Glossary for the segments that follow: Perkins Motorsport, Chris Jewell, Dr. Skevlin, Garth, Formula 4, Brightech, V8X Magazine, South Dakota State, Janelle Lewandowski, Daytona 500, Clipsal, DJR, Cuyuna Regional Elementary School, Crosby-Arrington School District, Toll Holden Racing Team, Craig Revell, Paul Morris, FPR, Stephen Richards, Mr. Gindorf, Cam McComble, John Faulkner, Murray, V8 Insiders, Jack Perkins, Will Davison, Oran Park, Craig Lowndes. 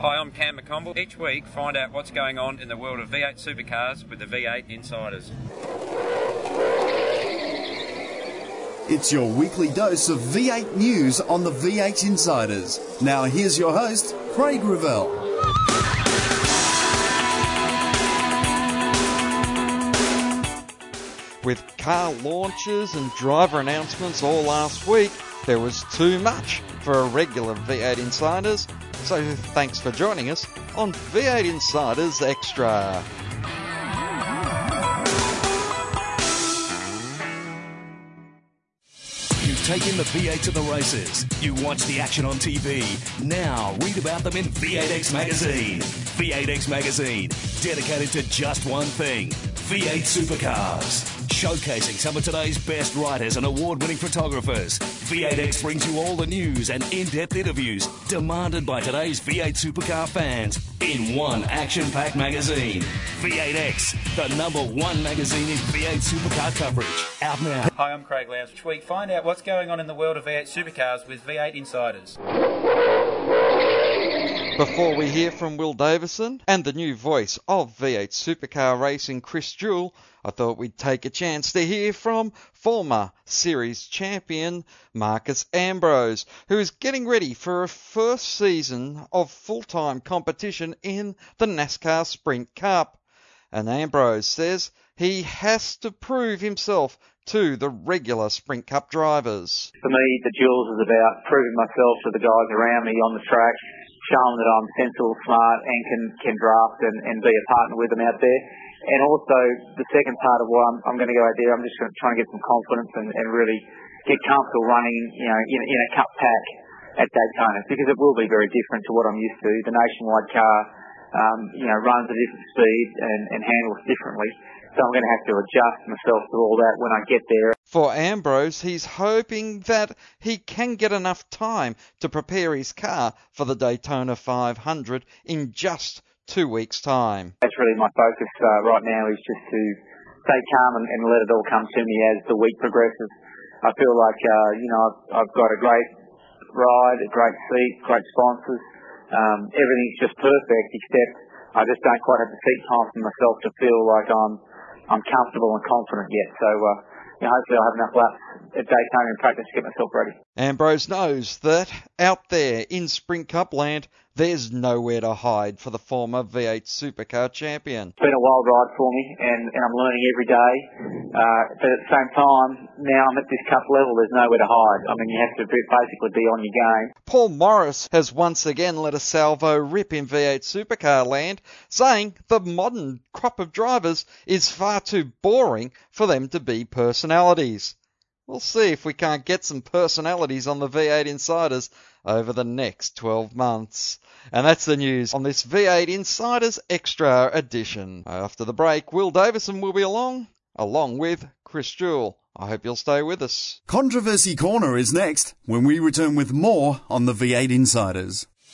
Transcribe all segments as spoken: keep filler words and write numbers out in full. Hi, I'm Cam McComble. Each week, find out what's going on in the world of V eight supercars with the V eight Insiders. It's your weekly dose of V eight news on the V eight Insiders. Now here's your host, Craig Revell. With car launches and driver announcements all last week, there was too much for a regular V eight Insiders. So thanks for joining us on V eight Insiders Extra. You've taken the V eight to the races. You watch the action on T V. Now read about them in V eight X Magazine. V eight X Magazine, dedicated to just one thing, V eight Supercars. Showcasing some of today's best writers and award-winning photographers, V eight X brings you all the news and in-depth interviews demanded by today's V eight Supercar fans in one action-packed magazine. V eight X, the number one magazine in V eight Supercar coverage. Out now. Hi, I'm Craig Lowndes. Each week, find out what's going on in the world of V eight Supercars with V eight Insiders. Before we hear from Will Davison and the new voice of V eight Supercar Racing, Chris Jewell, I thought we'd take a chance to hear from former series champion Marcos Ambrose, who is getting ready for a first season of full-time competition in the NASCAR Sprint Cup. And Ambrose says he has to prove himself to the regular Sprint Cup drivers. For me, the duels is about proving myself to the guys around me on the track, showing that I'm sensible, smart, and can, can draft and, and be a partner with them out there. And also, the second part of what I'm, I'm going to go out there, I'm just going to try and get some confidence and, and really get comfortable running, you know, in, in a cup pack at Daytona, because it will be very different to what I'm used to. The nationwide car, um, you know, runs at a different speed and, and handles differently. So I'm going to have to adjust myself to all that when I get there. For Ambrose, he's hoping that he can get enough time to prepare his car for the Daytona five hundred in just two weeks' time. That's really my focus uh, right now, is just to stay calm and, and let it all come to me as the week progresses. I feel like, uh, you know, I've, I've got a great ride, a great seat, great sponsors. Um, everything's just perfect, except I just don't quite have the seat time for myself to feel like I'm I'm comfortable and confident yet. So uh, you know, hopefully I'll have enough laps at Daytona in practice to get myself ready. Ambrose knows that out there in Sprint Cup land, there's nowhere to hide for the former V eight Supercar champion. It's been a wild ride for me, and, and I'm learning every day. Uh, but at the same time, now I'm at this cup level, there's nowhere to hide. I mean, you have to basically be on your game. Paul Morris has once again let a salvo rip in V eight Supercar land, saying the modern crop of drivers is far too boring for them to be personalities. We'll see if we can't get some personalities on the V eight Insiders over the next twelve months. And that's the news on this V eight Insiders Extra edition. After the break, Will Davison will be along, along with Chris Jewell. I hope you'll stay with us. Controversy Corner is next, when we return with more on the V eight Insiders.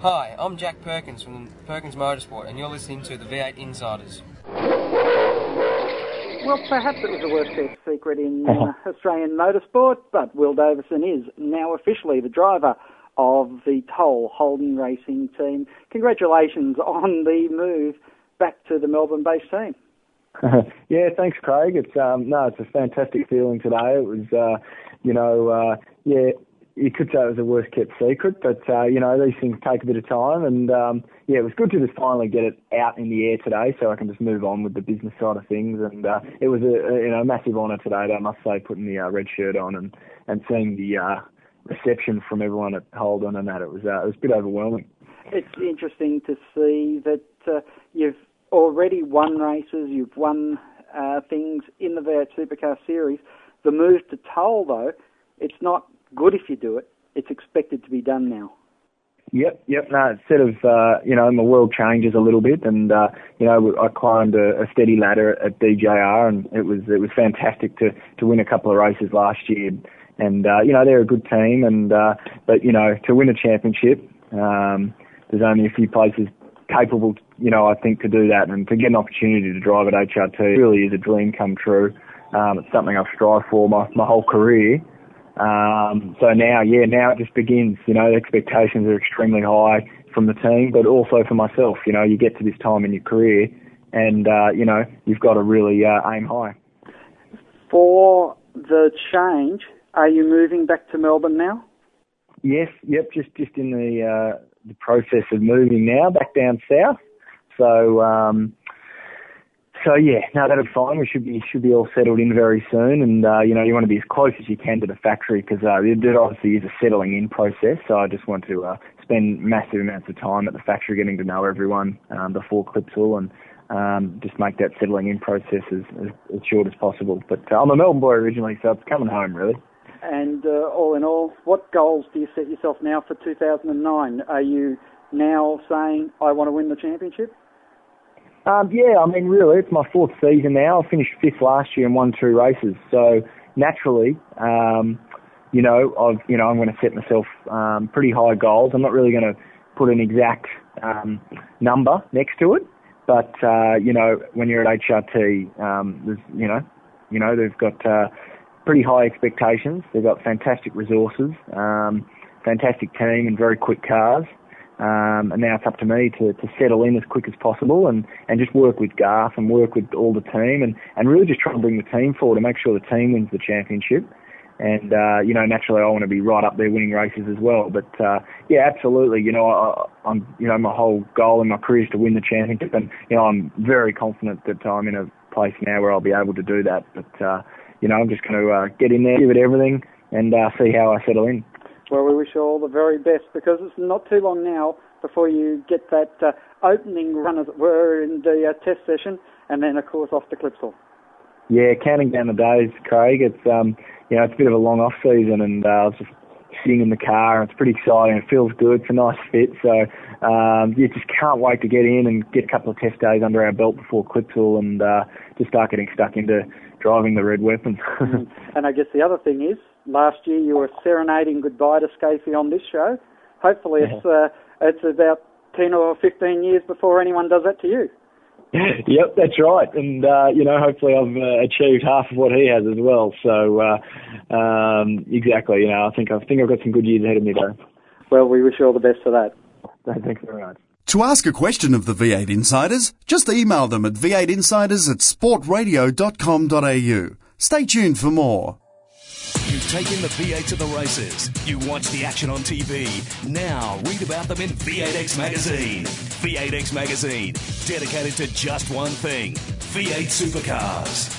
Hi, I'm Jack Perkins from Perkins Motorsport, and you're listening to the V eight Insiders. Well, perhaps it was the worst kept secret in uh, Australian motorsport, but Will Davison is now officially the driver of the Toll Holden Racing Team. Congratulations on the move back to the Melbourne-based team. Yeah, thanks, Craig. It's um, no, it's a fantastic feeling today. It was, uh, you know, uh, yeah. You could say it was a worst-kept secret, but, uh, you know, these things take a bit of time. And, um, yeah, it was good to just finally get it out in the air today so I can just move on with the business side of things. And uh, it was a, a you know, massive honour today, I must say, putting the uh, red shirt on and, and seeing the uh, reception from everyone at Holden and that. It was, uh, it was a bit overwhelming. It's interesting to see that uh, you've already won races, you've won uh, things in the V eight Supercar Series. The move to Toll, though, it's not good if you do it. It's expected to be done now. Yep, yep. No, it's sort of, uh, you know, my world changes a little bit, and uh, you know, I climbed a, a steady ladder at D J R, and it was it was fantastic to to win a couple of races last year, and uh, you know, they're a good team, and uh, but you know, to win a championship, um, there's only a few places capable, you know, I think, to do that, and to get an opportunity to drive at H R T really is a dream come true. Um, it's something I've strived for my my whole career. Um, so now, yeah, now it just begins. You know, the expectations are extremely high from the team, but also for myself. You know, you get to this time in your career, and uh, you know, you've got to really uh, aim high. For the change, are you moving back to Melbourne now? Yes, yep, just just in the uh, the process of moving now back down south. So. Um, So yeah, no, that'll be fine. We should be should be all settled in very soon, and uh, you know, you want to be as close as you can to the factory, because uh, it obviously is a settling in process. So I just want to uh, spend massive amounts of time at the factory, getting to know everyone um, before Clipsal, and um, just make that settling in process as, as, as short as possible. But uh, I'm a Melbourne boy originally, so it's coming home really. And uh, all in all, what goals do you set yourself now for two thousand nine? Are you now saying I want to win the championship? Um, yeah, I mean, really, it's my fourth season now. I finished fifth last year and won two races. So naturally, um, you know, I've, you know, I'm going to set myself um, pretty high goals. I'm not really going to put an exact um, number next to it, but uh, you know, when you're at H R T, um, there's, you know, you know, they've got uh, pretty high expectations. They've got fantastic resources, um, fantastic team, and very quick cars. Um, and now it's up to me to, to settle in as quick as possible, and, and just work with Garth and work with all the team, and, and really just try to bring the team forward and make sure the team wins the championship. And, uh, you know, naturally I want to be right up there winning races as well. But, uh, yeah, absolutely. You know, I, I'm, you know, my whole goal in my career is to win the championship, and, you know, I'm very confident that I'm in a place now where I'll be able to do that. But, uh, you know, I'm just going to uh, get in there, give it everything, and uh, see how I settle in. Well, we wish you all the very best, because it's not too long now before you get that uh, opening run, as it were, in the uh, test session, and then, of course, off to Clipsal. Yeah, counting down the days, Craig. It's um, you know, it's a bit of a long off season, and uh, I was just sitting in the car, and it's pretty exciting. It feels good. It's a nice fit. So um, you just can't wait to get in and get a couple of test days under our belt before Clipsal, and uh, just start getting stuck into driving the red weapons. And I guess the other thing is, last year you were serenading goodbye to Scafie on this show. Hopefully it's uh, it's about ten or fifteen years before anyone does that to you. Yep, that's right. And, uh, you know, hopefully I've uh, achieved half of what he has as well. So, uh, um, exactly, you know, I think, I think I've got some good years ahead of me though. Well, we wish you all the best for that. No, thanks very much. To ask a question of the V eight Insiders, just email them at v eight insiders at sport radio dot com dot a u. Stay tuned for more. You've taken the V eight to the races. You watch the action on T V. Now read about them in V eight X Magazine. V eight X Magazine, dedicated to just one thing, V eight supercars.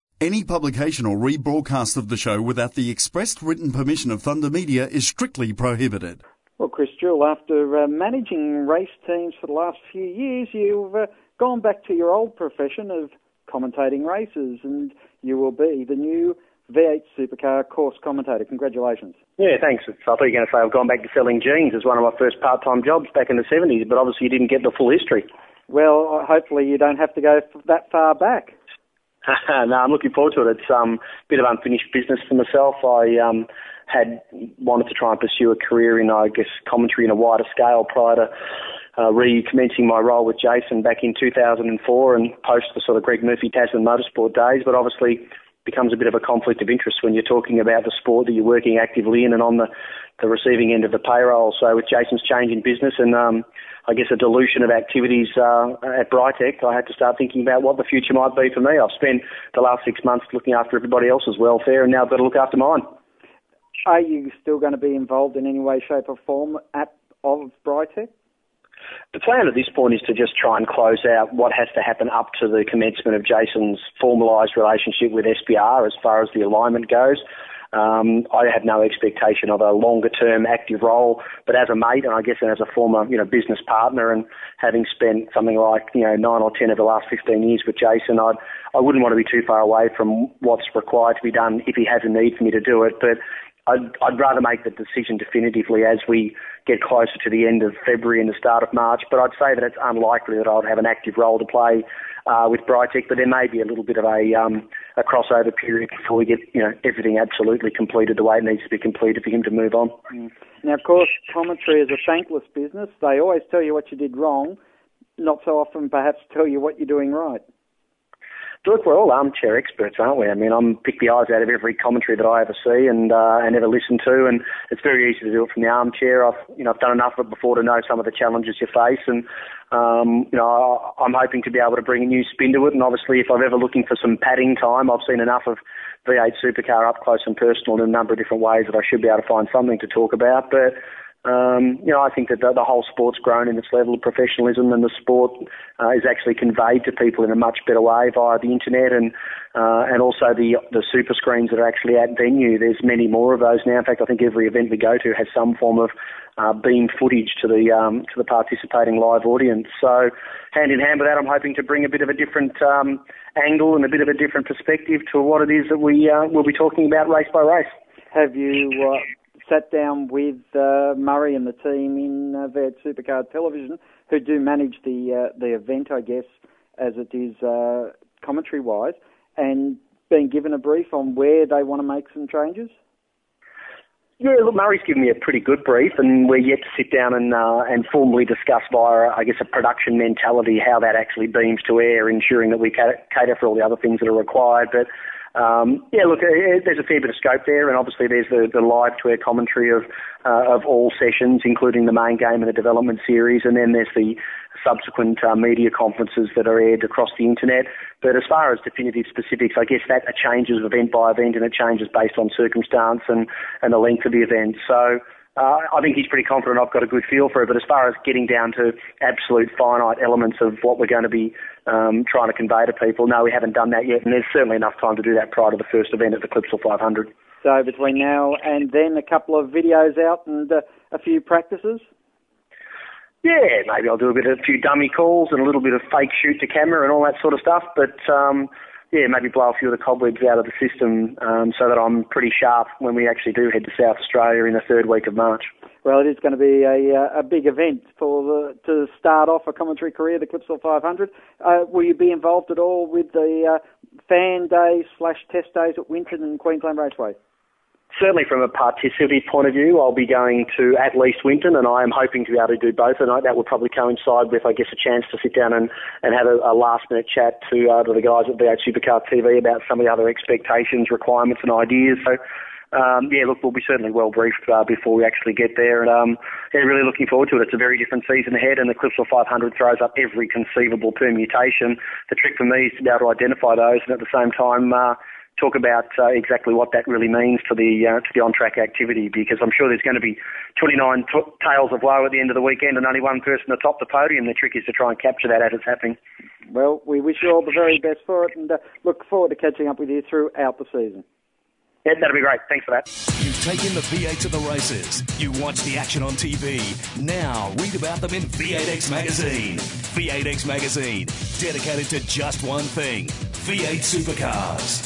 Any publication or rebroadcast of the show without the expressed written permission of Thunder Media is strictly prohibited. Well, Chris Jewell, after uh, managing race teams for the last few years, you've uh, gone back to your old profession of commentating races, and you will be the new V eight Supercar course commentator. Congratulations. Yeah, thanks. I thought you were going to say I've gone back to selling jeans as one of my first part-time jobs back in the seventies, but obviously you didn't get the full history. Well, hopefully you don't have to go that far back. No, I'm looking forward to it. It's um, a bit of unfinished business for myself. I um, had wanted to try and pursue a career in, I guess, commentary in a wider scale prior to uh, recommencing my role with Jason back in two thousand four and post the sort of Greg Murphy Tasman Motorsport days, but obviously becomes a bit of a conflict of interest when you're talking about the sport that you're working actively in and on the, the receiving end of the payroll. So with Jason's change in business and um, I guess a dilution of activities uh, at Brightech, I had to start thinking about what the future might be for me. I've spent the last six months looking after everybody else's welfare, and now I've got to look after mine. Are you still going to be involved in any way, shape or form at of Brightech? The plan at this point is to just try and close out what has to happen up to the commencement of Jason's formalised relationship with S B R as far as the alignment goes. Um, I have no expectation of a longer-term active role, but as a mate and I guess as a former, you know, business partner, and having spent something like, you know, nine or ten of the last fifteen years with Jason, I'd, I wouldn't want to be too far away from what's required to be done if he has a need for me to do it. But I'd, I'd rather make the decision definitively as we get closer to the end of February and the start of March. But I'd say that it's unlikely that I would have an active role to play uh, with Brightech, but there may be a little bit of a, um, a crossover period before we get, you know, everything absolutely completed the way it needs to be completed for him to move on. Mm. Now, of course, commentary is a thankless business. They always tell you what you did wrong, not so often perhaps tell you what you're doing right. Look, we're all armchair experts, aren't we? I mean, I'm pick the eyes out of every commentary that I ever see and uh, and ever listen to, and it's very easy to do it from the armchair. I've you know I've done enough of it before to know some of the challenges you face, and um, you know I'm hoping to be able to bring a new spin to it. And obviously, if I'm ever looking for some padding time, I've seen enough of V eight Supercar up close and personal in a number of different ways that I should be able to find something to talk about, but. Um, you know, I think that the, the whole sport's grown in its level of professionalism, and the sport uh, is actually conveyed to people in a much better way via the internet and uh, and also the the super screens that are actually at venue. There's many more of those now. In fact, I think every event we go to has some form of uh, beam footage to the um, to the participating live audience. So, hand in hand with that, I'm hoping to bring a bit of a different um, angle and a bit of a different perspective to what it is that we uh, will be talking about race by race. Have you? Uh... sat down with uh, Murray and the team in uh, V H Supercar Television, who do manage the uh, the event, I guess, as it is uh, commentary-wise, and been given a brief on where they want to make some changes? Yeah, look, Murray's given me a pretty good brief, and we're yet to sit down and uh, and formally discuss via, I guess, a production mentality how that actually beams to air, ensuring that we cater for all the other things that are required, but... Um, yeah, look, there's a fair bit of scope there, and obviously there's the, the live-to-air commentary of uh, of all sessions, including the main game and the development series, and then there's the subsequent uh, media conferences that are aired across the internet. But as far as definitive specifics, I guess that changes event by event, and it changes based on circumstance and, and the length of the event. So... Uh, I think he's pretty confident I've got a good feel for it, but as far as getting down to absolute finite elements of what we're going to be um, trying to convey to people, no, we haven't done that yet, and there's certainly enough time to do that prior to the first event at the Clipsal five hundred. So between now and then, a couple of videos out and uh, a few practices? Yeah, maybe I'll do a bit of a few dummy calls and a little bit of fake shoot to camera and all that sort of stuff, but... Um, Yeah, maybe blow a few of the cobwebs out of the system um, so that I'm pretty sharp when we actually do head to South Australia in the third week of March. Well, it is going to be a, a big event for the, to start off a commentary career, the Clipsal five hundred. Uh, will you be involved at all with the uh, fan days slash test days at Winton and Queensland Raceway? Certainly from a participant point of view, I'll be going to at least Winton, and I am hoping to be able to do both, and that will probably coincide with, I guess, a chance to sit down and, and have a, a last-minute chat to, uh, to the guys at V H Supercar T V about some of the other expectations, requirements and ideas. So, um, yeah, look, we'll be certainly well briefed uh, before we actually get there, and um, yeah, really looking forward to it. It's a very different season ahead, and the Clipsal five hundred throws up every conceivable permutation. The trick for me is to be able to identify those, and at the same time... Uh, talk about uh, exactly what that really means to the uh, to the on-track activity, because I'm sure there's going to be twenty-nine t- tales of woe at the end of the weekend and only one person atop the podium. The trick is to try and capture that as it's happening. Well, we wish you all the very best for it, and uh, look forward to catching up with you throughout the season. Yeah, that'll be great. Thanks for that. You've taken the V eight to the races. You watch the action on T V. Now read about them in V eight X Magazine. V eight X Magazine, dedicated to just one thing, V eight Supercars.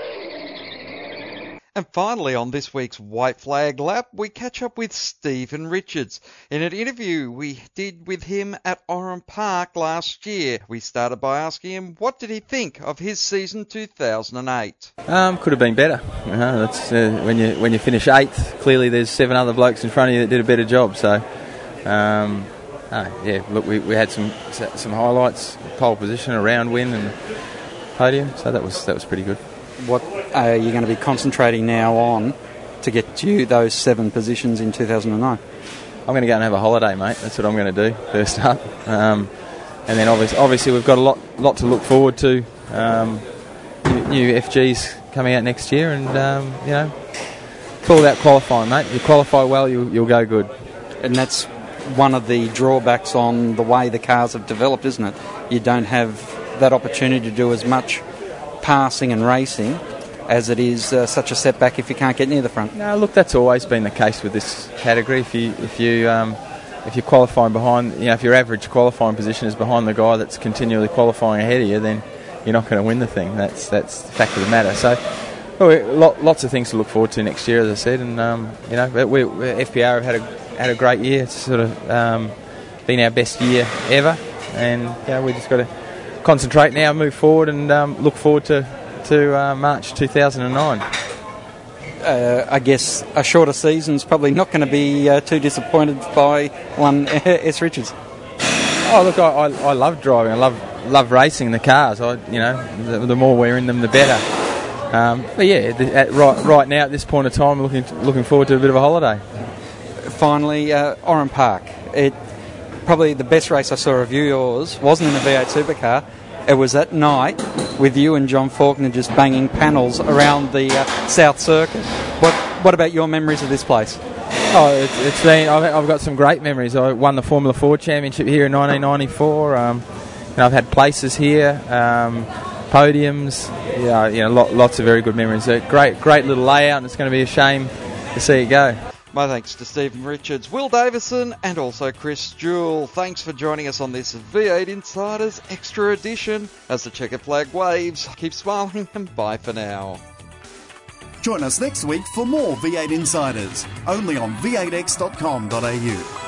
And finally, on this week's White Flag Lap, we catch up with Stephen Richards. In an interview we did with him at Oran Park last year, we started by asking him what did he think of his season two thousand eight. Um, could have been better. Uh, that's uh, when you when you finish eighth. Clearly, there's seven other blokes in front of you that did a better job. So, um, oh, yeah. Look, we, we had some some highlights: pole position, a round win, and podium. So that was that was pretty good. what are you going to be concentrating now on to get you those seven positions in two thousand nine? I'm going to go and have a holiday, mate. That's what I'm going to do first up. Um, and then obviously, obviously we've got a lot, lot to look forward to. Um, new F G's coming out next year, and um, you know, call that qualifying, mate. You qualify well, you, you'll go good. And that's one of the drawbacks on the way the cars have developed, isn't it? You don't have that opportunity to do as much passing and racing as it is uh, such a setback if you can't get near the front. No, look, that's always been the case with this category. If you if you um, if you're qualifying behind, you know, if your average qualifying position is behind the guy that's continually qualifying ahead of you, then you're not going to win the thing. That's that's the fact of the matter. So, well, lots of things to look forward to next year, as I said. And um, you know, we, we, F P R have had a had a great year. It's sort of um, been our best year ever, and you know, we just got to concentrate now, move forward, and um, look forward to. to uh, March two thousand nine. Uh, I guess a shorter season's probably not going to be uh, too disappointed by one S. Richards. Oh, look, I, I, I love driving. I love love racing the cars. I, you know, the, the more we're in them, the better. Um, but yeah, the, at, right right now at this point of time, looking looking forward to a bit of a holiday. Finally, uh, Oran Park. It probably the best race I saw of yours wasn't in a V eight Supercar. It was at night with you and John Faulkner just banging panels around the uh, South Circuit. What What about your memories of this place? Oh, it's, it's been. I've, I've got some great memories. I won the Formula Four Championship here in nineteen ninety-four. Um, and I've had places here, um, podiums. Yeah, you know, lot, lots of very good memories. A great, great little layout, and it's going to be a shame to see it go. My thanks to Stephen Richards, Will Davison and also Chris Jewell. Thanks for joining us on this V eight Insiders Extra Edition. As the checkered flag waves, keep smiling and bye for now. Join us next week for more V eight Insiders, only on v eight x dot com dot a u.